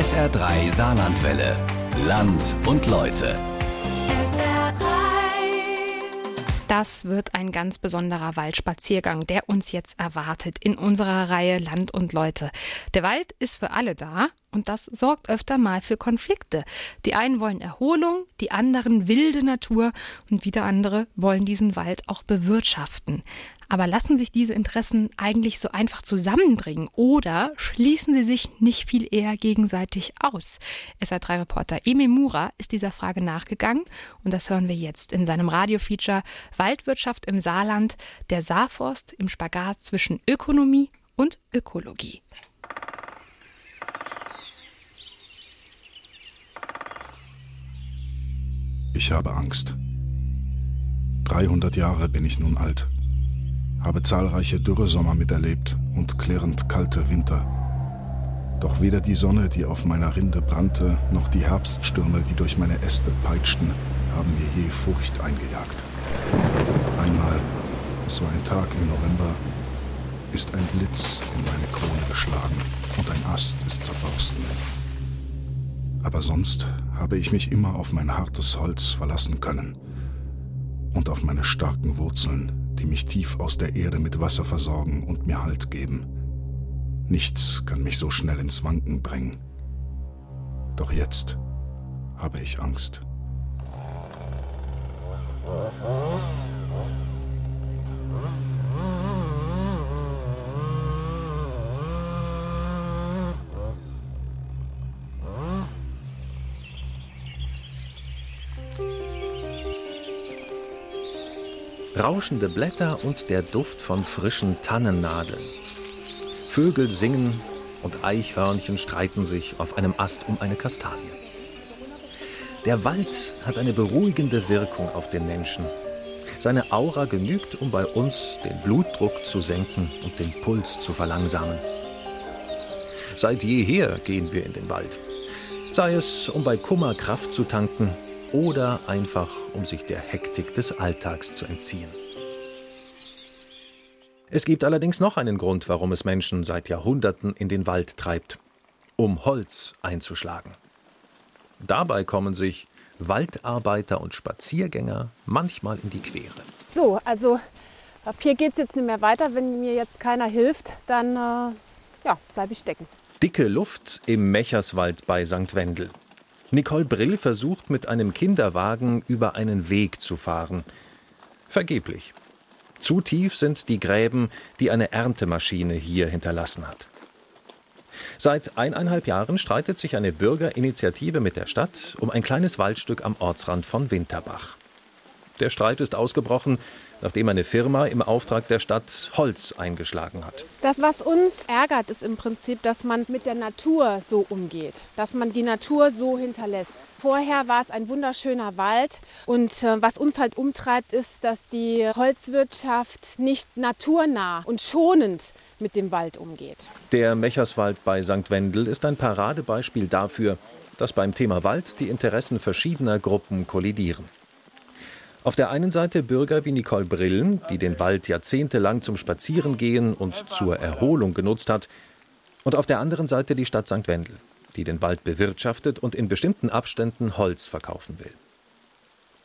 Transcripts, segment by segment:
SR3 Saarlandwelle. Land und Leute. Das wird ein ganz besonderer Waldspaziergang, der uns jetzt erwartet in unserer Reihe Land und Leute. Der Wald ist für alle da und das sorgt öfter mal für Konflikte. Die einen wollen Erholung, die anderen wilde Natur und wieder andere wollen diesen Wald auch bewirtschaften. Aber lassen sich diese Interessen eigentlich so einfach zusammenbringen oder schließen sie sich nicht viel eher gegenseitig aus? SR3-Reporter Emil Mura ist dieser Frage nachgegangen und das hören wir jetzt in seinem Radiofeature Waldwirtschaft im Saarland, der Saarforst im Spagat zwischen Ökonomie und Ökologie. Ich habe Angst. 300 Jahre bin ich nun alt. Habe zahlreiche Dürresommer miterlebt und klirrend kalte Winter. Doch weder die Sonne, die auf meiner Rinde brannte, noch die Herbststürme, die durch meine Äste peitschten, haben mir je Furcht eingejagt. Einmal, es war ein Tag im November, ist ein Blitz in meine Krone geschlagen und ein Ast ist zerborsten. Aber sonst habe ich mich immer auf mein hartes Holz verlassen können und auf meine starken Wurzeln, die mich tief aus der Erde mit Wasser versorgen und mir Halt geben. Nichts kann mich so schnell ins Wanken bringen. Doch jetzt habe ich Angst. Rauschende Blätter und der Duft von frischen Tannennadeln. Vögel singen und Eichhörnchen streiten sich auf einem Ast um eine Kastanie. Der Wald hat eine beruhigende Wirkung auf den Menschen. Seine Aura genügt, um bei uns den Blutdruck zu senken und den Puls zu verlangsamen. Seit jeher gehen wir in den Wald. Sei es, um bei Kummer Kraft zu tanken, oder einfach, um sich der Hektik des Alltags zu entziehen. Es gibt allerdings noch einen Grund, warum es Menschen seit Jahrhunderten in den Wald treibt: um Holz einzuschlagen. Dabei kommen sich Waldarbeiter und Spaziergänger manchmal in die Quere. So, also ab hier geht es jetzt nicht mehr weiter. Wenn mir jetzt keiner hilft, dann bleibe ich stecken. Dicke Luft im Mecherswald bei St. Wendel. Nicole Brill versucht mit einem Kinderwagen über einen Weg zu fahren. Vergeblich. Zu tief sind die Gräben, die eine Erntemaschine hier hinterlassen hat. Seit 1,5 Jahren streitet sich eine Bürgerinitiative mit der Stadt um ein kleines Waldstück am Ortsrand von Winterbach. Der Streit ist ausgebrochen, nachdem eine Firma im Auftrag der Stadt Holz eingeschlagen hat. Das, was uns ärgert, ist im Prinzip, dass man mit der Natur so umgeht, dass man die Natur so hinterlässt. Vorher war es ein wunderschöner Wald und was uns halt umtreibt, ist, dass die Holzwirtschaft nicht naturnah und schonend mit dem Wald umgeht. Der Mecherswald bei St. Wendel ist ein Paradebeispiel dafür, dass beim Thema Wald die Interessen verschiedener Gruppen kollidieren. Auf der einen Seite Bürger wie Nicole Brill, die den Wald jahrzehntelang zum Spazierengehen und zur Erholung genutzt hat. Und auf der anderen Seite die Stadt St. Wendel, die den Wald bewirtschaftet und in bestimmten Abständen Holz verkaufen will.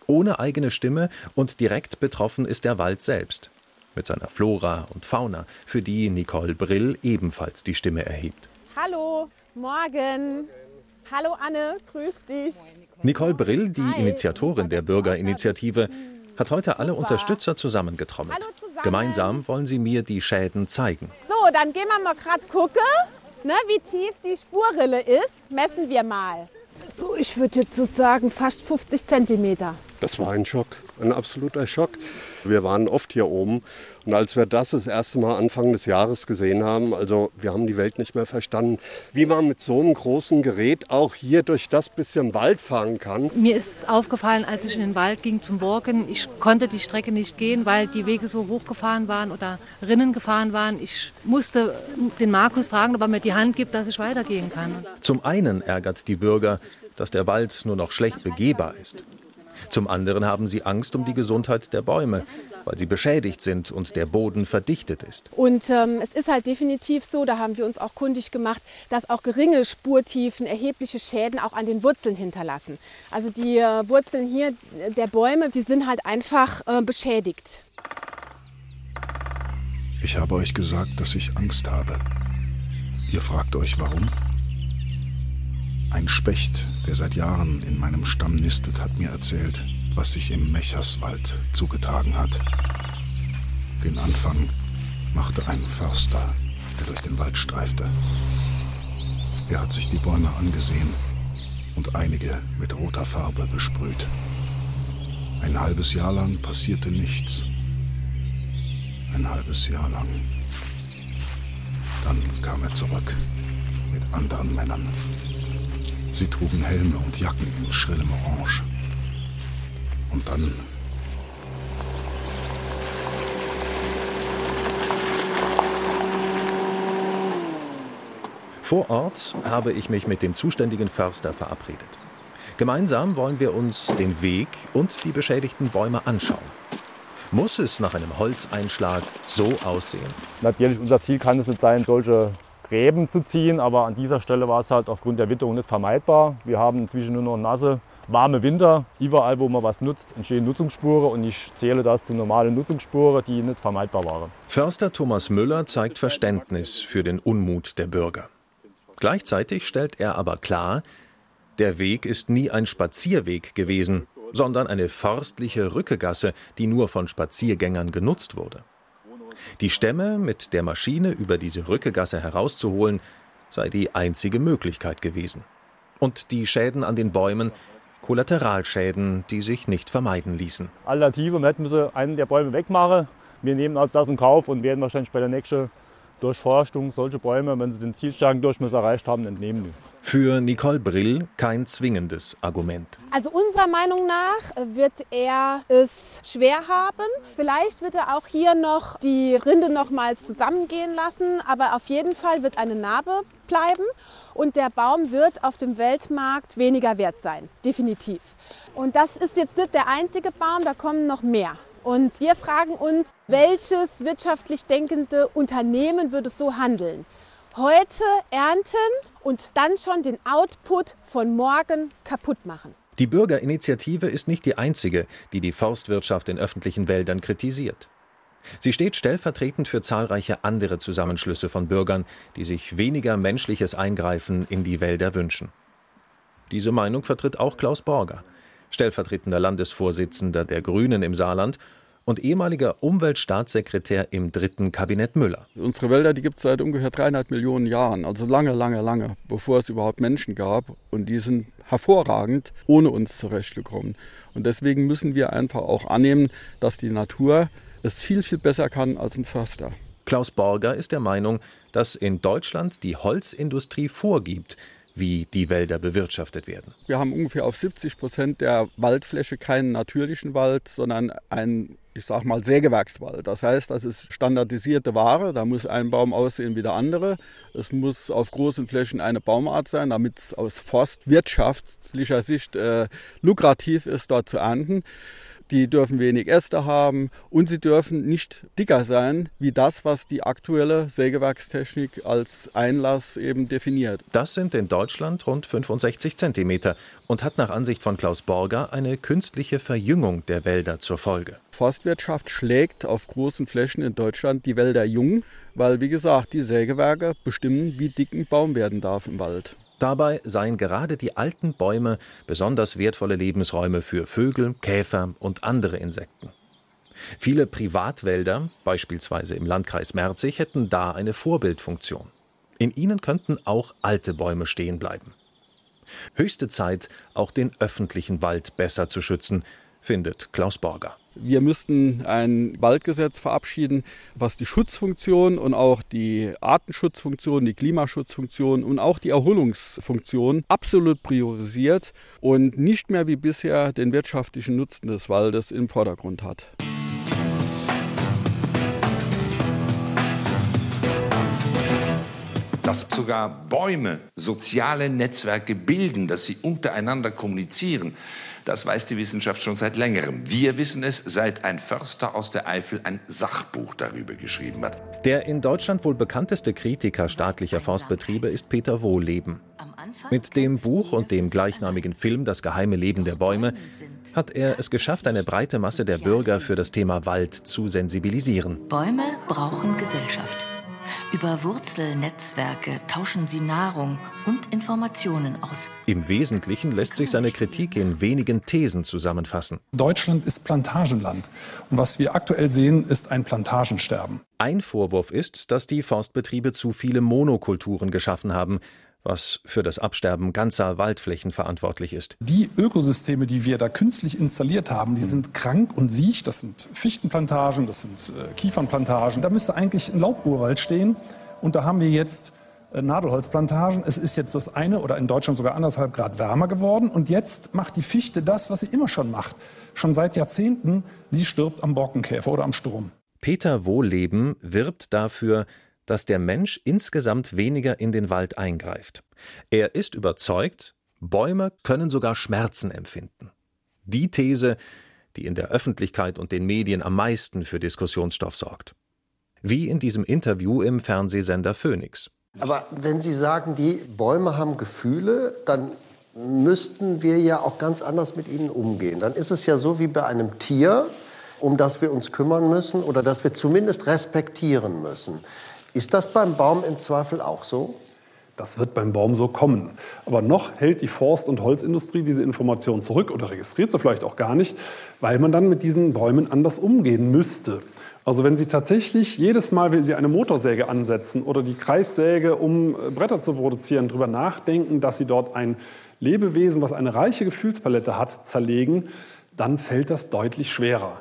Ohne eigene Stimme und direkt betroffen ist der Wald selbst. Mit seiner Flora und Fauna, für die Nicole Brill ebenfalls die Stimme erhebt. Hallo, morgen. Hallo Anne, grüß dich. Nicole Brill, die Initiatorin der Bürgerinitiative, hat heute alle Unterstützer zusammengetrommelt. Gemeinsam wollen sie mir die Schäden zeigen. So, dann gehen wir mal gerade gucken, wie tief die Spurrille ist. Messen wir mal. So, ich würde jetzt so sagen, fast 50 Zentimeter. Das war ein Schock, ein absoluter Schock. Wir waren oft hier oben und als wir das erste Mal Anfang des Jahres gesehen haben, also wir haben die Welt nicht mehr verstanden, wie man mit so einem großen Gerät auch hier durch das bisschen Wald fahren kann. Mir ist aufgefallen, als ich in den Wald ging zum Walken, ich konnte die Strecke nicht gehen, weil die Wege so hochgefahren waren oder Rinnen gefahren waren. Ich musste den Markus fragen, ob er mir die Hand gibt, dass ich weitergehen kann. Zum einen ärgert die Bürger, dass der Wald nur noch schlecht begehbar ist. Zum anderen haben sie Angst um die Gesundheit der Bäume, weil sie beschädigt sind und der Boden verdichtet ist. Und es ist halt definitiv so, da haben wir uns auch kundig gemacht, dass auch geringe Spurtiefen erhebliche Schäden auch an den Wurzeln hinterlassen. Also die Wurzeln hier der Bäume, die sind halt einfach beschädigt. Ich habe euch gesagt, dass ich Angst habe. Ihr fragt euch, warum? Ein Specht, der seit Jahren in meinem Stamm nistet, hat mir erzählt, was sich im Mecherswald zugetragen hat. Den Anfang machte ein Förster, der durch den Wald streifte. Er hat sich die Bäume angesehen und einige mit roter Farbe besprüht. Ein halbes Jahr lang passierte nichts. Ein halbes Jahr lang. Dann kam er zurück mit anderen Männern. Sie trugen Helme und Jacken in schrillem Orange. Und dann... Vor Ort habe ich mich mit dem zuständigen Förster verabredet. Gemeinsam wollen wir uns den Weg und die beschädigten Bäume anschauen. Muss es nach einem Holzeinschlag so aussehen? Natürlich, unser Ziel kann es nicht sein, solche Gräben zu ziehen, aber an dieser Stelle war es halt aufgrund der Witterung nicht vermeidbar. Wir haben inzwischen nur noch nasse, warme Winter. Überall, wo man was nutzt, entstehen Nutzungsspuren und ich zähle das zu normalen Nutzungsspuren, die nicht vermeidbar waren. Förster Thomas Müller zeigt Verständnis für den Unmut der Bürger. Gleichzeitig stellt er aber klar, der Weg ist nie ein Spazierweg gewesen, sondern eine forstliche Rückegasse, die nur von Spaziergängern genutzt wurde. Die Stämme mit der Maschine über diese Rückegasse herauszuholen, sei die einzige Möglichkeit gewesen. Und die Schäden an den Bäumen, Kollateralschäden, die sich nicht vermeiden ließen. Alternative, wir hätten einen der Bäume wegmachen. Wir nehmen als das in Kauf und werden wahrscheinlich bei der nächsten Durchforstung solche Bäume, wenn sie den zielstarken Durchmesser erreicht haben, entnehmen. Für Nicole Brill kein zwingendes Argument. Also unserer Meinung nach wird er es schwer haben. Vielleicht wird er auch hier noch die Rinde noch mal zusammengehen lassen, aber auf jeden Fall wird eine Narbe bleiben und der Baum wird auf dem Weltmarkt weniger wert sein, definitiv. Und das ist jetzt nicht der einzige Baum, da kommen noch mehr. Und wir fragen uns, welches wirtschaftlich denkende Unternehmen würde so handeln? Heute ernten und dann schon den Output von morgen kaputt machen. Die Bürgerinitiative ist nicht die einzige, die die Forstwirtschaft in öffentlichen Wäldern kritisiert. Sie steht stellvertretend für zahlreiche andere Zusammenschlüsse von Bürgern, die sich weniger menschliches Eingreifen in die Wälder wünschen. Diese Meinung vertritt auch Klaus Borger, stellvertretender Landesvorsitzender der Grünen im Saarland und ehemaliger Umweltstaatssekretär im 3. Kabinett Müller. Unsere Wälder, die gibt es seit ungefähr 3,5 Millionen Jahren, also lange, bevor es überhaupt Menschen gab. Und die sind hervorragend ohne uns zurechtgekommen. Und deswegen müssen wir einfach auch annehmen, dass die Natur es viel, viel besser kann als ein Förster. Klaus Borger ist der Meinung, dass in Deutschland die Holzindustrie vorgibt, wie die Wälder bewirtschaftet werden. Wir haben ungefähr auf 70% der Waldfläche keinen natürlichen Wald, sondern einen, ich sag mal, Sägewerkswald. Das heißt, das ist standardisierte Ware, da muss ein Baum aussehen wie der andere. Es muss auf großen Flächen eine Baumart sein, damit es aus forstwirtschaftlicher Sicht lukrativ ist, dort zu ernten. Die dürfen wenig Äste haben und sie dürfen nicht dicker sein, wie das, was die aktuelle Sägewerkstechnik als Einlass eben definiert. Das sind in Deutschland rund 65 Zentimeter und hat nach Ansicht von Klaus Borger eine künstliche Verjüngung der Wälder zur Folge. Forstwirtschaft schlägt auf großen Flächen in Deutschland die Wälder jung, weil, wie gesagt, die Sägewerke bestimmen, wie dick ein Baum werden darf im Wald. Dabei seien gerade die alten Bäume besonders wertvolle Lebensräume für Vögel, Käfer und andere Insekten. Viele Privatwälder, beispielsweise im Landkreis Merzig, hätten da eine Vorbildfunktion. In ihnen könnten auch alte Bäume stehen bleiben. Höchste Zeit, auch den öffentlichen Wald besser zu schützen, findet Klaus Borger. Wir müssten ein Waldgesetz verabschieden, was die Schutzfunktion und auch die Artenschutzfunktion, die Klimaschutzfunktion und auch die Erholungsfunktion absolut priorisiert und nicht mehr wie bisher den wirtschaftlichen Nutzen des Waldes im Vordergrund hat. dass sogar Bäume soziale Netzwerke bilden, dass sie untereinander kommunizieren, das weiß die Wissenschaft schon seit längerem. Wir wissen es, seit ein Förster aus der Eifel ein Sachbuch darüber geschrieben hat. Der in Deutschland wohl bekannteste Kritiker staatlicher Forstbetriebe ist Peter Wohlleben. Mit dem Buch und dem gleichnamigen Film »Das geheime Leben der Bäume« hat er es geschafft, eine breite Masse der Bürger für das Thema Wald zu sensibilisieren. Bäume brauchen Gesellschaft. Über Wurzelnetzwerke tauschen sie Nahrung und Informationen aus. Im Wesentlichen lässt sich seine Kritik in wenigen Thesen zusammenfassen. Deutschland ist Plantagenland. Und was wir aktuell sehen, ist ein Plantagensterben. Ein Vorwurf ist, dass die Forstbetriebe zu viele Monokulturen geschaffen haben, was für das Absterben ganzer Waldflächen verantwortlich ist. Die Ökosysteme, die wir da künstlich installiert haben, die sind krank und siech. Das sind Fichtenplantagen, das sind Kiefernplantagen. Da müsste eigentlich ein Lauburwald stehen und da haben wir jetzt Nadelholzplantagen. Es ist jetzt das eine oder in Deutschland sogar 1,5 Grad wärmer geworden. Und jetzt macht die Fichte das, was sie immer schon macht. Schon seit Jahrzehnten, sie stirbt am Borkenkäfer oder am Sturm. Peter Wohlleben wirbt dafür, dass der Mensch insgesamt weniger in den Wald eingreift. Er ist überzeugt, Bäume können sogar Schmerzen empfinden. Die These, die in der Öffentlichkeit und den Medien am meisten für Diskussionsstoff sorgt. Wie in diesem Interview im Fernsehsender Phoenix. Aber wenn Sie sagen, die Bäume haben Gefühle, dann müssten wir ja auch ganz anders mit ihnen umgehen. Dann ist es ja so wie bei einem Tier, um das wir uns kümmern müssen oder das wir zumindest respektieren müssen. Ist das beim Baum im Zweifel auch so? Das wird beim Baum so kommen. Aber noch hält die Forst- und Holzindustrie diese Information zurück oder registriert sie vielleicht auch gar nicht, weil man dann mit diesen Bäumen anders umgehen müsste. Also wenn Sie tatsächlich jedes Mal, wenn Sie eine Motorsäge ansetzen oder die Kreissäge, um Bretter zu produzieren, darüber nachdenken, dass Sie dort ein Lebewesen, was eine reiche Gefühlspalette hat, zerlegen, dann fällt das deutlich schwerer.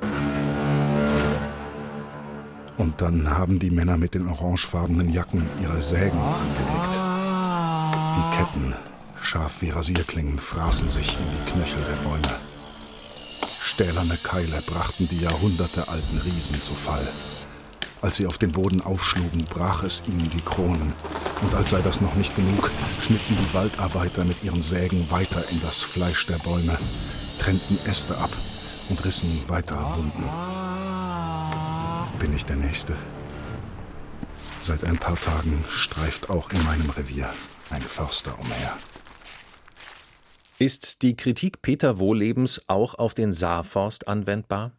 Und dann haben die Männer mit den orangefarbenen Jacken ihre Sägen angelegt. Die Ketten, scharf wie Rasierklingen, fraßen sich in die Knöchel der Bäume. Stählerne Keile brachten die jahrhundertealten Riesen zu Fall. Als sie auf den Boden aufschlugen, brach es ihnen die Kronen. Und als sei das noch nicht genug, schnitten die Waldarbeiter mit ihren Sägen weiter in das Fleisch der Bäume, trennten Äste ab und rissen weiter Wunden. Bin ich der Nächste? Seit ein paar Tagen streift auch in meinem Revier ein Förster umher. Ist die Kritik Peter Wohllebens auch auf den Saarforst anwendbar?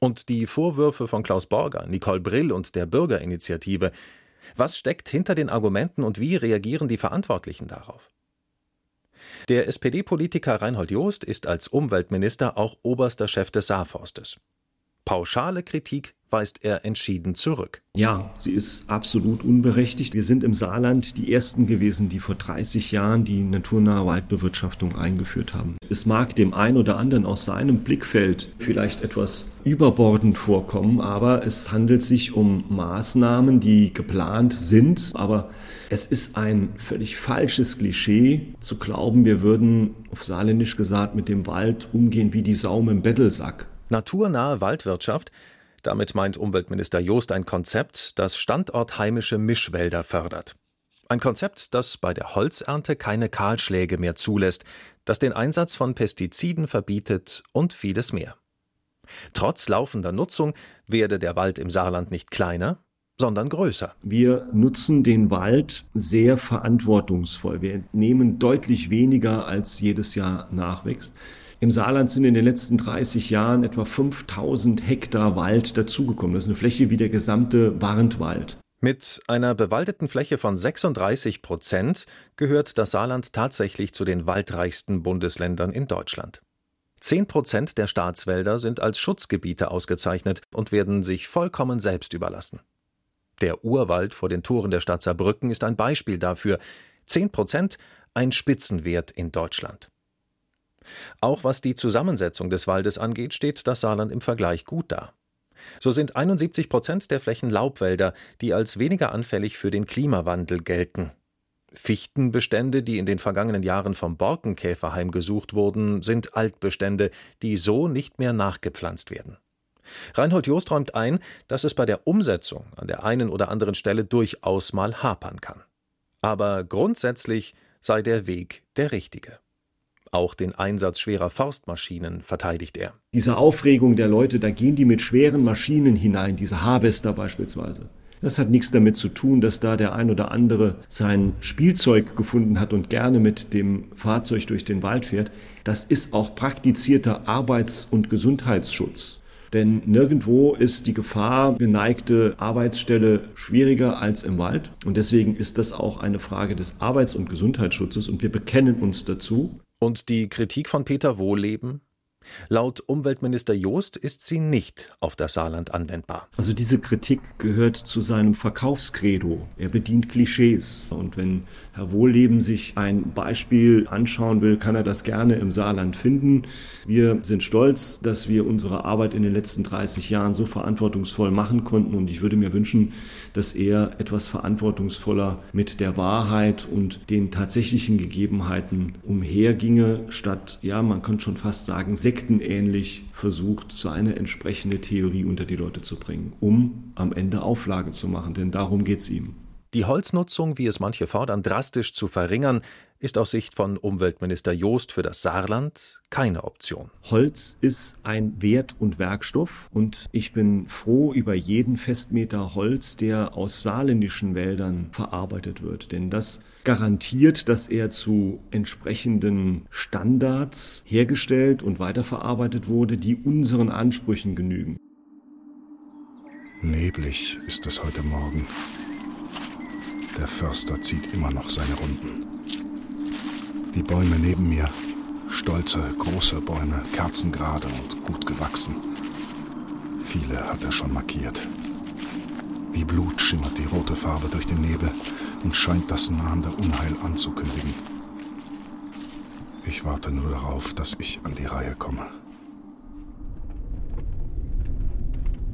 Und die Vorwürfe von Klaus Borger, Nicole Brill und der Bürgerinitiative. Was steckt hinter den Argumenten und wie reagieren die Verantwortlichen darauf? Der SPD-Politiker Reinhold Jost ist als Umweltminister auch oberster Chef des Saarforstes. Pauschale Kritik weist er entschieden zurück. Ja, sie ist absolut unberechtigt. Wir sind im Saarland die Ersten gewesen, die vor 30 Jahren die naturnahe Waldbewirtschaftung eingeführt haben. Es mag dem einen oder anderen aus seinem Blickfeld vielleicht etwas überbordend vorkommen, aber es handelt sich um Maßnahmen, die geplant sind. Aber es ist ein völlig falsches Klischee, zu glauben, wir würden, auf Saarländisch gesagt, mit dem Wald umgehen wie die Sau mit dem Bettelsack. Naturnahe Waldwirtschaft, damit meint Umweltminister Jost ein Konzept, das standortheimische Mischwälder fördert. Ein Konzept, das bei der Holzernte keine Kahlschläge mehr zulässt, das den Einsatz von Pestiziden verbietet und vieles mehr. Trotz laufender Nutzung werde der Wald im Saarland nicht kleiner, sondern größer. Wir nutzen den Wald sehr verantwortungsvoll. Wir nehmen deutlich weniger, als jedes Jahr nachwächst. Im Saarland sind in den letzten 30 Jahren etwa 5.000 Hektar Wald dazugekommen. Das ist eine Fläche wie der gesamte Warentwald. Mit einer bewaldeten Fläche von 36% gehört das Saarland tatsächlich zu den waldreichsten Bundesländern in Deutschland. 10% der Staatswälder sind als Schutzgebiete ausgezeichnet und werden sich vollkommen selbst überlassen. Der Urwald vor den Toren der Stadt Saarbrücken ist ein Beispiel dafür. 10%, ein Spitzenwert in Deutschland. Auch was die Zusammensetzung des Waldes angeht, steht das Saarland im Vergleich gut da. So sind 71% der Flächen Laubwälder, die als weniger anfällig für den Klimawandel gelten. Fichtenbestände, die in den vergangenen Jahren vom Borkenkäfer heimgesucht wurden, sind Altbestände, die so nicht mehr nachgepflanzt werden. Reinhold Jost räumt ein, dass es bei der Umsetzung an der einen oder anderen Stelle durchaus mal hapern kann. Aber grundsätzlich sei der Weg der richtige. Auch den Einsatz schwerer Forstmaschinen verteidigt er. Diese Aufregung der Leute, da gehen die mit schweren Maschinen hinein, diese Harvester beispielsweise. Das hat nichts damit zu tun, dass da der ein oder andere sein Spielzeug gefunden hat und gerne mit dem Fahrzeug durch den Wald fährt. Das ist auch praktizierter Arbeits- und Gesundheitsschutz. Denn nirgendwo ist die Gefahr geneigte Arbeitsstelle schwieriger als im Wald. Und deswegen ist das auch eine Frage des Arbeits- und Gesundheitsschutzes und wir bekennen uns dazu. Und die Kritik von Peter Wohlleben? Laut Umweltminister Jost ist sie nicht auf das Saarland anwendbar. Also diese Kritik gehört zu seinem Verkaufskredo. Er bedient Klischees. Und wenn Herr Wohlleben sich ein Beispiel anschauen will, kann er das gerne im Saarland finden. Wir sind stolz, dass wir unsere Arbeit in den letzten 30 Jahren so verantwortungsvoll machen konnten. Und ich würde mir wünschen, dass er etwas verantwortungsvoller mit der Wahrheit und den tatsächlichen Gegebenheiten umherginge, statt, ja, man könnte schon fast sagen, sektenähnlich versucht, seine entsprechende Theorie unter die Leute zu bringen, um am Ende Auflage zu machen, denn darum geht's ihm. Die Holznutzung, wie es manche fordern, drastisch zu verringern, ist aus Sicht von Umweltminister Jost für das Saarland keine Option. Holz ist ein Wert- und Werkstoff und ich bin froh über jeden Festmeter Holz, der aus saarländischen Wäldern verarbeitet wird. Denn das garantiert, dass er zu entsprechenden Standards hergestellt und weiterverarbeitet wurde, die unseren Ansprüchen genügen. Neblig ist es heute Morgen. Der Förster zieht immer noch seine Runden. Die Bäume neben mir, stolze, große Bäume, kerzengerade und gut gewachsen. Viele hat er schon markiert. Wie Blut schimmert die rote Farbe durch den Nebel und scheint das nahende Unheil anzukündigen. Ich warte nur darauf, dass ich an die Reihe komme.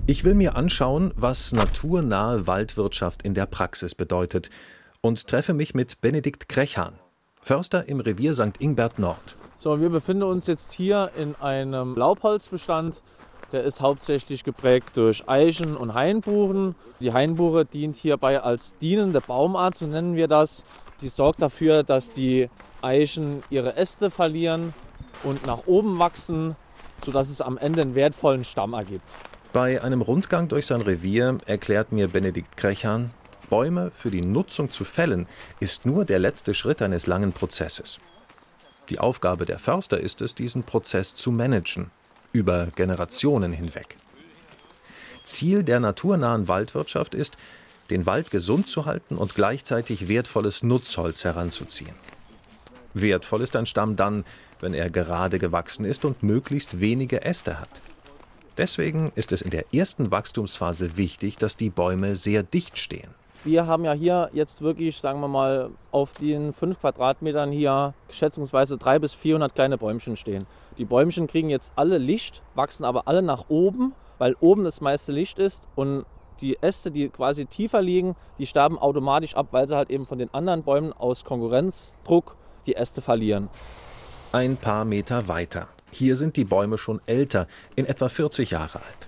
Ich will mir anschauen, was naturnahe Waldwirtschaft in der Praxis bedeutet und treffe mich mit Benedikt Krechan, Förster im Revier St. Ingbert Nord. So, wir befinden uns jetzt hier in einem Laubholzbestand, der ist hauptsächlich geprägt durch Eichen und Hainbuchen. Die Hainbuche dient hierbei als dienende Baumart, so nennen wir das. Die sorgt dafür, dass die Eichen ihre Äste verlieren und nach oben wachsen, sodass es am Ende einen wertvollen Stamm ergibt. Bei einem Rundgang durch sein Revier erklärt mir Benedikt Krechan, Bäume für die Nutzung zu fällen, ist nur der letzte Schritt eines langen Prozesses. Die Aufgabe der Förster ist es, diesen Prozess zu managen, über Generationen hinweg. Ziel der naturnahen Waldwirtschaft ist, den Wald gesund zu halten und gleichzeitig wertvolles Nutzholz heranzuziehen. Wertvoll ist ein Stamm dann, wenn er gerade gewachsen ist und möglichst wenige Äste hat. Deswegen ist es in der ersten Wachstumsphase wichtig, dass die Bäume sehr dicht stehen. Wir haben ja hier jetzt wirklich, sagen wir mal, auf den 5 Quadratmetern hier schätzungsweise 300 bis 400 kleine Bäumchen stehen. Die Bäumchen kriegen jetzt alle Licht, wachsen aber alle nach oben, weil oben das meiste Licht ist. Und die Äste, die quasi tiefer liegen, die sterben automatisch ab, weil sie halt eben von den anderen Bäumen aus Konkurrenzdruck die Äste verlieren. Ein paar Meter weiter. Hier sind die Bäume schon älter, in etwa 40 Jahre alt.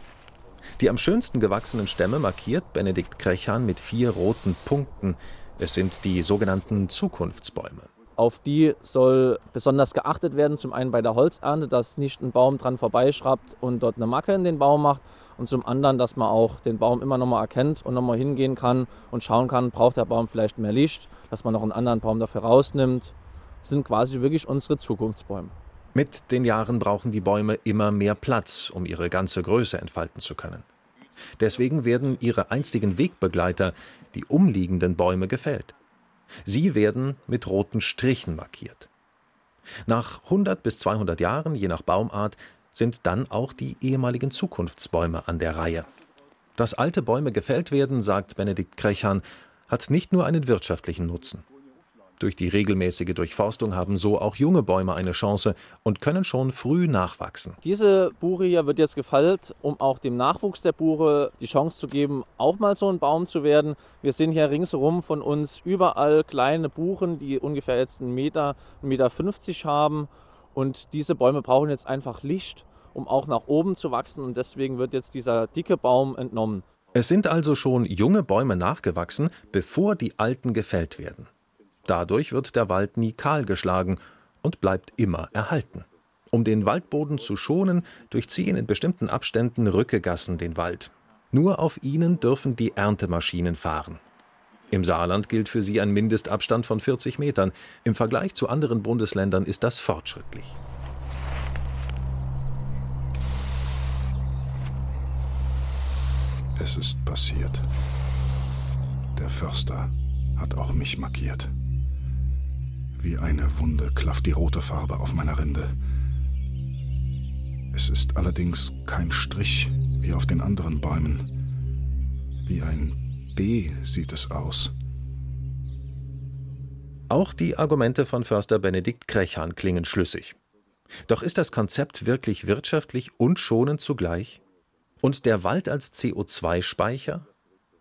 Die am schönsten gewachsenen Stämme markiert Benedikt Krechan mit 4 roten Punkten. Es sind die sogenannten Zukunftsbäume. Auf die soll besonders geachtet werden, zum einen bei der Holzernte, dass nicht ein Baum dran vorbeischraubt und dort eine Macke in den Baum macht. Und zum anderen, dass man auch den Baum immer noch mal erkennt und noch mal hingehen kann und schauen kann, braucht der Baum vielleicht mehr Licht, dass man noch einen anderen Baum dafür rausnimmt. Das sind quasi wirklich unsere Zukunftsbäume. Mit den Jahren brauchen die Bäume immer mehr Platz, um ihre ganze Größe entfalten zu können. Deswegen werden ihre einstigen Wegbegleiter, die umliegenden Bäume, gefällt. Sie werden mit roten Strichen markiert. Nach 100 bis 200 Jahren, je nach Baumart, sind dann auch die ehemaligen Zukunftsbäume an der Reihe. Dass alte Bäume gefällt werden, sagt Benedikt Krechan, hat nicht nur einen wirtschaftlichen Nutzen. Durch die regelmäßige Durchforstung haben so auch junge Bäume eine Chance und können schon früh nachwachsen. Diese Buche hier wird jetzt gefällt, um auch dem Nachwuchs der Buche die Chance zu geben, auch mal so ein Baum zu werden. Wir sehen hier ringsherum von uns überall kleine Buchen, die ungefähr jetzt 1,50 Meter haben. Und diese Bäume brauchen jetzt einfach Licht, um auch nach oben zu wachsen. Und deswegen wird jetzt dieser dicke Baum entnommen. Es sind also schon junge Bäume nachgewachsen, bevor die alten gefällt werden. Dadurch wird der Wald nie kahl geschlagen und bleibt immer erhalten. Um den Waldboden zu schonen, durchziehen in bestimmten Abständen Rückegassen den Wald. Nur auf ihnen dürfen die Erntemaschinen fahren. Im Saarland gilt für sie ein Mindestabstand von 40 Metern. Im Vergleich zu anderen Bundesländern ist das fortschrittlich. Es ist passiert. Der Förster hat auch mich markiert. Wie eine Wunde klafft die rote Farbe auf meiner Rinde. Es ist allerdings kein Strich wie auf den anderen Bäumen. Wie ein B sieht es aus. Auch die Argumente von Förster Benedikt Krechan klingen schlüssig. Doch ist das Konzept wirklich wirtschaftlich und schonend zugleich? Und der Wald als CO2-Speicher?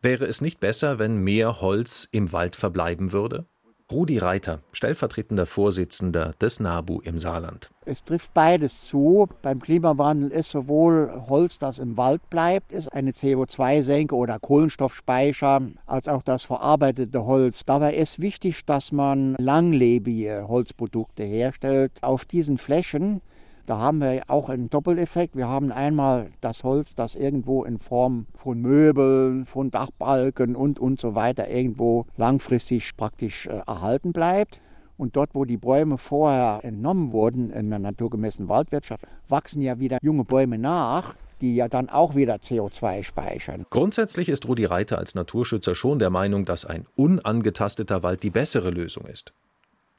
Wäre es nicht besser, wenn mehr Holz im Wald verbleiben würde? Rudi Reiter, stellvertretender Vorsitzender des NABU im Saarland. Es trifft beides zu. Beim Klimawandel ist sowohl Holz, das im Wald bleibt, ist eine CO2-Senke oder Kohlenstoffspeicher, als auch das verarbeitete Holz. Dabei ist wichtig, dass man langlebige Holzprodukte herstellt. Auf diesen Flächen, da haben wir auch einen Doppeleffekt. Wir haben einmal das Holz, das irgendwo in Form von Möbeln, von Dachbalken und so weiter irgendwo langfristig praktisch erhalten bleibt. Und dort, wo die Bäume vorher entnommen wurden in der naturgemäßen Waldwirtschaft, wachsen ja wieder junge Bäume nach, die ja dann auch wieder CO2 speichern. Grundsätzlich ist Rudi Reiter als Naturschützer schon der Meinung, dass ein unangetasteter Wald die bessere Lösung ist.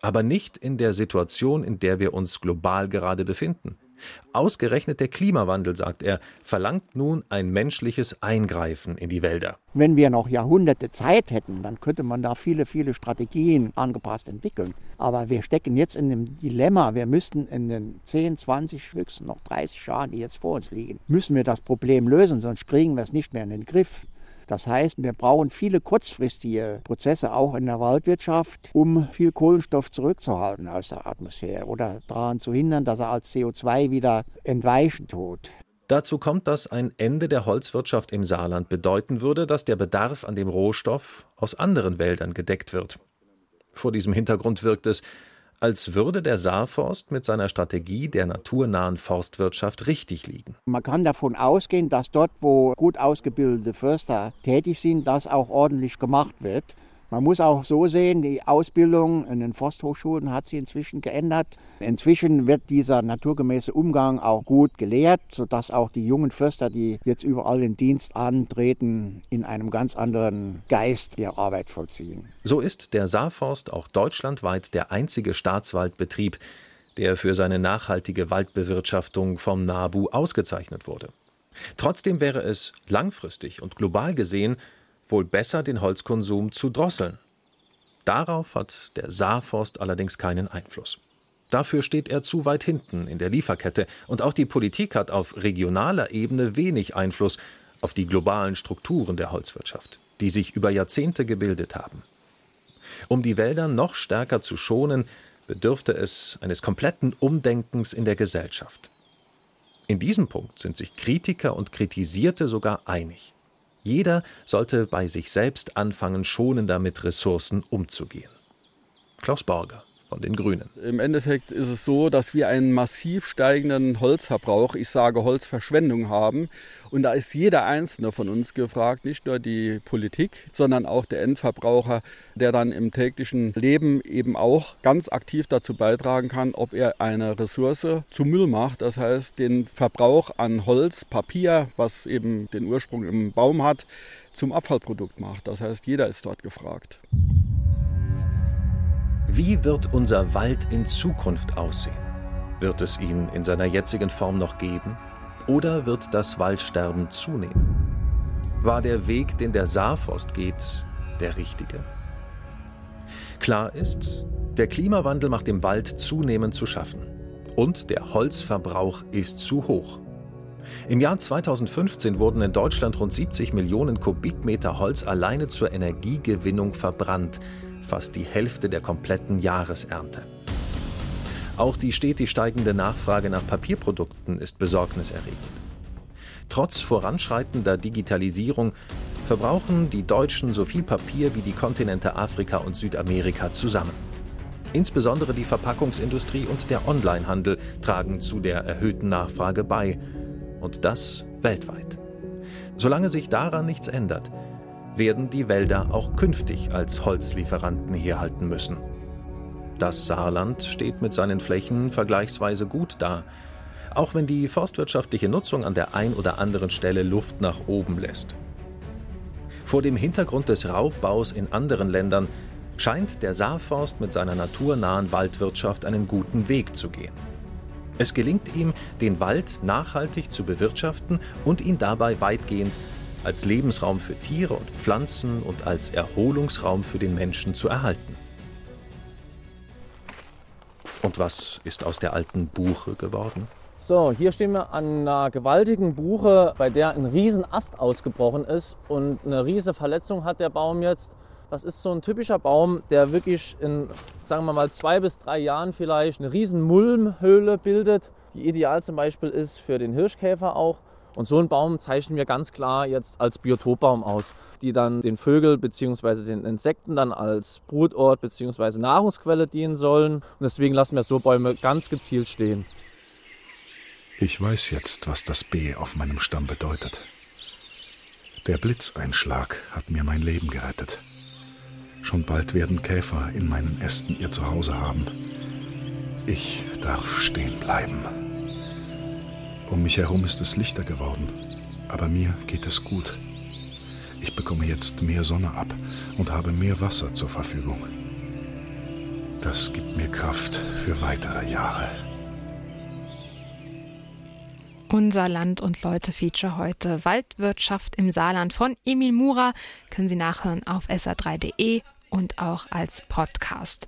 Aber nicht in der Situation, in der wir uns global gerade befinden. Ausgerechnet der Klimawandel, sagt er, verlangt nun ein menschliches Eingreifen in die Wälder. Wenn wir noch Jahrhunderte Zeit hätten, dann könnte man da viele, viele Strategien angepasst entwickeln. Aber wir stecken jetzt in dem Dilemma, wir müssten in den 10, 20, höchstens noch 30 Jahren, die jetzt vor uns liegen, müssen wir das Problem lösen, sonst kriegen wir es nicht mehr in den Griff. Das heißt, wir brauchen viele kurzfristige Prozesse auch in der Waldwirtschaft, um viel Kohlenstoff zurückzuhalten aus der Atmosphäre oder daran zu hindern, dass er als CO2 wieder entweichen tut. Dazu kommt, dass ein Ende der Holzwirtschaft im Saarland bedeuten würde, dass der Bedarf an dem Rohstoff aus anderen Wäldern gedeckt wird. Vor diesem Hintergrund wirkt es, als würde der Saarforst mit seiner Strategie der naturnahen Forstwirtschaft richtig liegen. Man kann davon ausgehen, dass dort, wo gut ausgebildete Förster tätig sind, das auch ordentlich gemacht wird. Man muss auch so sehen, die Ausbildung in den Forsthochschulen hat sich inzwischen geändert. Inzwischen wird dieser naturgemäße Umgang auch gut gelehrt, sodass auch die jungen Förster, die jetzt überall den Dienst antreten, in einem ganz anderen Geist ihre Arbeit vollziehen. So ist der Saarforst auch deutschlandweit der einzige Staatswaldbetrieb, der für seine nachhaltige Waldbewirtschaftung vom NABU ausgezeichnet wurde. Trotzdem wäre es langfristig und global gesehen wohl besser, den Holzkonsum zu drosseln. Darauf hat der Saarforst allerdings keinen Einfluss. Dafür steht er zu weit hinten in der Lieferkette und auch die Politik hat auf regionaler Ebene wenig Einfluss auf die globalen Strukturen der Holzwirtschaft, die sich über Jahrzehnte gebildet haben. Um die Wälder noch stärker zu schonen, bedürfte es eines kompletten Umdenkens in der Gesellschaft. In diesem Punkt sind sich Kritiker und Kritisierte sogar einig. Jeder sollte bei sich selbst anfangen, schonender mit Ressourcen umzugehen. Klaus Borger von den Grünen. Im Endeffekt ist es so, dass wir einen massiv steigenden Holzverbrauch, ich sage Holzverschwendung haben. Und da ist jeder Einzelne von uns gefragt, nicht nur die Politik, sondern auch der Endverbraucher, der dann im täglichen Leben eben auch ganz aktiv dazu beitragen kann, ob er eine Ressource zu Müll macht. Das heißt, den Verbrauch an Holz, Papier, was eben den Ursprung im Baum hat, zum Abfallprodukt macht. Das heißt, jeder ist dort gefragt. Wie wird unser Wald in Zukunft aussehen? Wird es ihn in seiner jetzigen Form noch geben? Oder wird das Waldsterben zunehmen? War der Weg, den der Saarforst geht, der richtige? Klar ist, der Klimawandel macht dem Wald zunehmend zu schaffen. Und der Holzverbrauch ist zu hoch. Im Jahr 2015 wurden in Deutschland rund 70 Millionen Kubikmeter Holz alleine zur Energiegewinnung verbrannt. Fast die Hälfte der kompletten Jahresernte. Auch die stetig steigende Nachfrage nach Papierprodukten ist besorgniserregend. Trotz voranschreitender Digitalisierung verbrauchen die Deutschen so viel Papier wie die Kontinente Afrika und Südamerika zusammen. Insbesondere die Verpackungsindustrie und der Onlinehandel tragen zu der erhöhten Nachfrage bei. Und das weltweit. Solange sich daran nichts ändert, werden die Wälder auch künftig als Holzlieferanten herhalten müssen. Das Saarland steht mit seinen Flächen vergleichsweise gut da, auch wenn die forstwirtschaftliche Nutzung an der ein oder anderen Stelle Luft nach oben lässt. Vor dem Hintergrund des Raubbaus in anderen Ländern scheint der Saarforst mit seiner naturnahen Waldwirtschaft einen guten Weg zu gehen. Es gelingt ihm, den Wald nachhaltig zu bewirtschaften und ihn dabei weitgehend als Lebensraum für Tiere und Pflanzen und als Erholungsraum für den Menschen zu erhalten. Und was ist aus der alten Buche geworden? So, hier stehen wir an einer gewaltigen Buche, bei der ein Riesenast ausgebrochen ist und eine riesige Verletzung hat der Baum jetzt. Das ist so ein typischer Baum, der wirklich in, sagen wir mal, 2 bis 3 Jahren vielleicht eine riesen Mulmhöhle bildet, die ideal zum Beispiel ist für den Hirschkäfer auch. Und so einen Baum zeichnen wir ganz klar jetzt als Biotopbaum aus, die dann den Vögeln bzw. den Insekten dann als Brutort bzw. Nahrungsquelle dienen sollen. Und deswegen lassen wir so Bäume ganz gezielt stehen. Ich weiß jetzt, was das B auf meinem Stamm bedeutet. Der Blitzeinschlag hat mir mein Leben gerettet. Schon bald werden Käfer in meinen Ästen ihr Zuhause haben. Ich darf stehen bleiben. Um mich herum ist es lichter geworden, aber mir geht es gut. Ich bekomme jetzt mehr Sonne ab und habe mehr Wasser zur Verfügung. Das gibt mir Kraft für weitere Jahre. Unser Land und Leute Feature heute. Waldwirtschaft im Saarland von Emil Mura. Können Sie nachhören auf sr3.de und auch als Podcast.